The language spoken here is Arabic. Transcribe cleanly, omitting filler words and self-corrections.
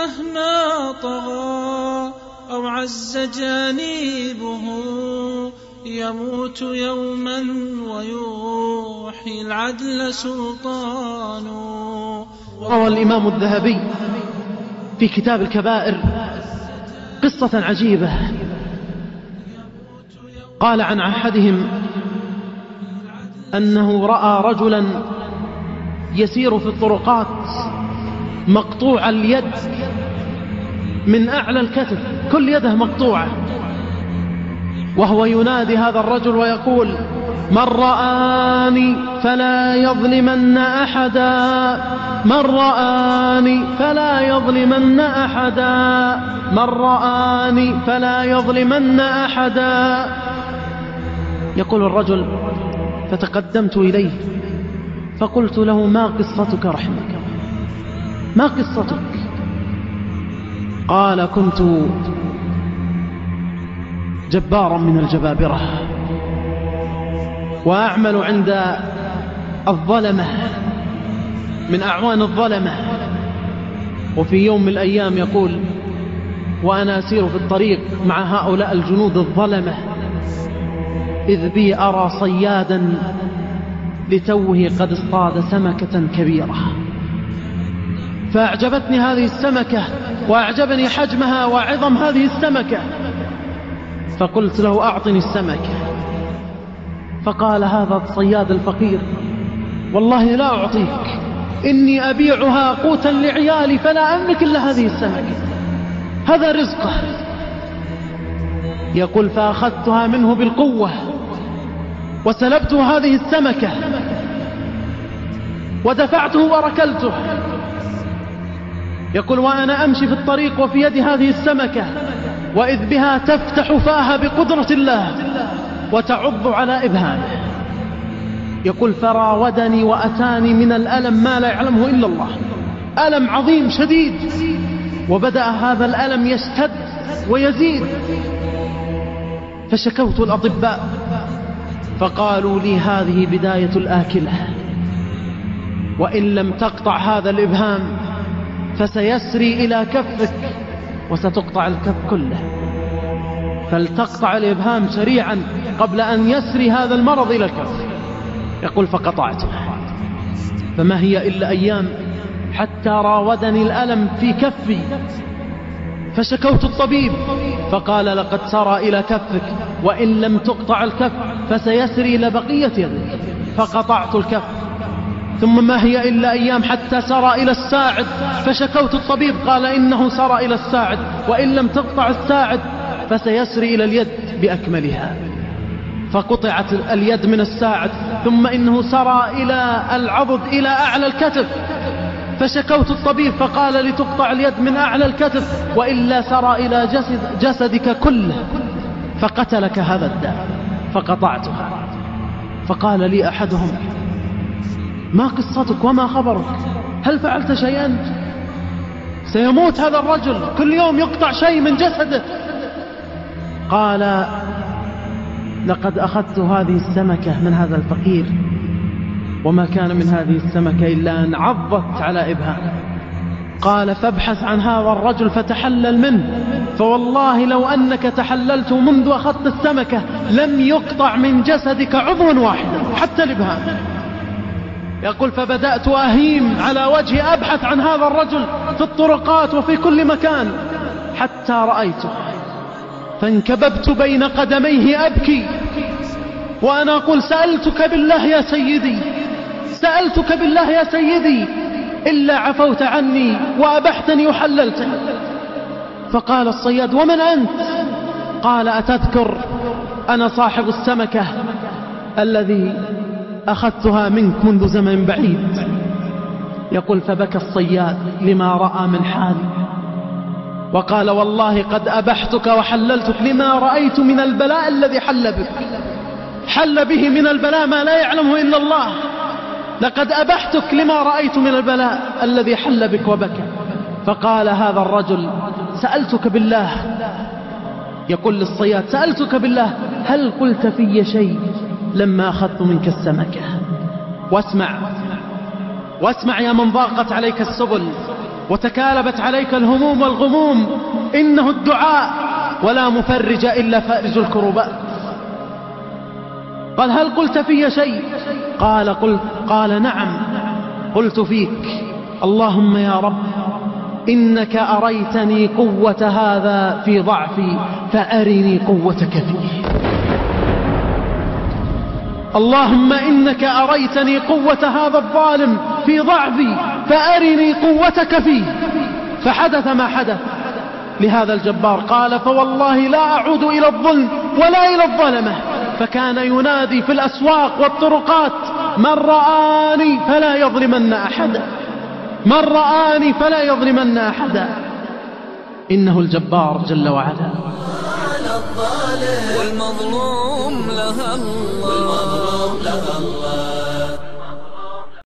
مهما طغى أو عز جانبه يموت يوما ويوحي العدل سلطان. روى الإمام الذهبي في كتاب الكبائر قصة عجيبة. قال عن أحدهم أنه رأى رجلا يسير في الطرقات مقطوع اليد من أعلى الكتف، كل يده مقطوعة، وهو ينادي هذا الرجل ويقول: من رآني فلا يظلمن أحدا، من رآني فلا يظلمن أحدا، من رآني فلا يظلمن أحدا. يقول الرجل: فتقدمت إليه فقلت له: ما قصتك رحمك، ما قصتك؟ قال: كنت جبارا من الجبابرة وأعمل عند الظلمة من أعوان الظلمة، وفي يوم من الأيام يقول: وأنا أسير في الطريق مع هؤلاء الجنود الظلمة إذ بي أرى صيادا لتوه قد اصطاد سمكة كبيرة، فأعجبتني هذه السمكة وأعجبني حجمها وعظم هذه السمكة، فقلت له: أعطني السمكة. فقال هذا الصياد الفقير: والله لا أعطيك، إني أبيعها قوتا لعيالي فلا أملك إلا هذه السمكة، هذا رزقه. يقول: فأخذتها منه بالقوة وسلبت هذه السمكة ودفعته وركلته. يقول: وأنا أمشي في الطريق وفي يدي هذه السمكة وإذ بها تفتح فاها بقدرة الله وتعض على إبهامه. يقول: فراودني وأتاني من الألم ما لا يعلمه إلا الله، ألم عظيم شديد، وبدأ هذا الألم يشتد ويزيد، فشكوت الأطباء فقالوا لي: هذه بداية الآكلة، وإن لم تقطع هذا الإبهام فسيسري إلى كفك وستقطع الكف كله، فلتقطع الإبهام سريعا قبل أن يسري هذا المرض إلى الكف. يقول: فقطعته، فما هي إلا أيام حتى راودني الألم في كفي، فشكوت الطبيب فقال: لقد سرى إلى كفك، وإن لم تقطع الكف فسيسري إلى بقية يدك، فقطعت الكف. ثم ما هي إلا أيام حتى سرى إلى الساعد، فشكوت الطبيب قال: إنه سرى إلى الساعد، وإن لم تقطع الساعد فسيسري إلى اليد بأكملها، فقطعت اليد من الساعد. ثم إنه سرى إلى العضد إلى أعلى الكتف، فشكوت الطبيب فقال: لتقطع اليد من أعلى الكتف، وإلا سرى إلى جسدك كله فقتلك هذا الداء، فقطعتها. فقال لي أحدهم: ما قصتك وما خبرك، هل فعلت شيئا؟ سيموت هذا الرجل، كل يوم يقطع شيء من جسده. قال: لقد أخذت هذه السمكة من هذا الفقير، وما كان من هذه السمكة إلا أن عضت على إبهامه. قال: فابحث عن هذا الرجل فتحلل منه، فوالله لو أنك تحللت منذ أخذت السمكة لم يقطع من جسدك عضو واحد حتى الإبهام. يقول: فبدأت أهيم على وجهي أبحث عن هذا الرجل في الطرقات وفي كل مكان حتى رأيته، فانكببت بين قدميه أبكي وأنا أقول: سألتك بالله يا سيدي، سألتك بالله يا سيدي، إلا عفوت عني وأبحتني وحللتني. فقال الصياد: ومن أنت؟ قال: أتذكر؟ أنا صاحب السمكة الذي أخذتها منك منذ زمن بعيد. يقول: فبكى الصياد لما رأى من حالي وقال: والله قد أبحتك وحللتك لما رأيت من البلاء الذي حل بك، حل به من البلاء ما لا يعلمه إلا الله، لقد أبحتك لما رأيت من البلاء الذي حل بك. وبكى. فقال هذا الرجل: سألتك بالله. يقول للصياد: سألتك بالله، هل قلت في شيء لما أخذت منك السمكة؟ واسمع واسمع يا من ضاقت عليك السبل، وتكالبت عليك الهموم والغموم. إنه الدعاء ولا مفرج إلا فارج الكروبات. قال هل قلت في شيء؟ قال نعم قلت فيك. اللهم يا رب إنك أريتني قوة هذا في ضعفي فأرني قوتك فيه. اللهم إنك أريتني قوة هذا الظالم في ضعفي فأرني قوتك فيه. فحدث ما حدث لهذا الجبار. قال فوالله لا أعود إلى الظلم ولا إلى الظلمة. فكان ينادي في الأسواق والطرقات من رآني فلا يظلمن أحدا، من رآني فلا يظلمن أحدا. إنه الجبار جل وعلا. والمظلوم لها الله.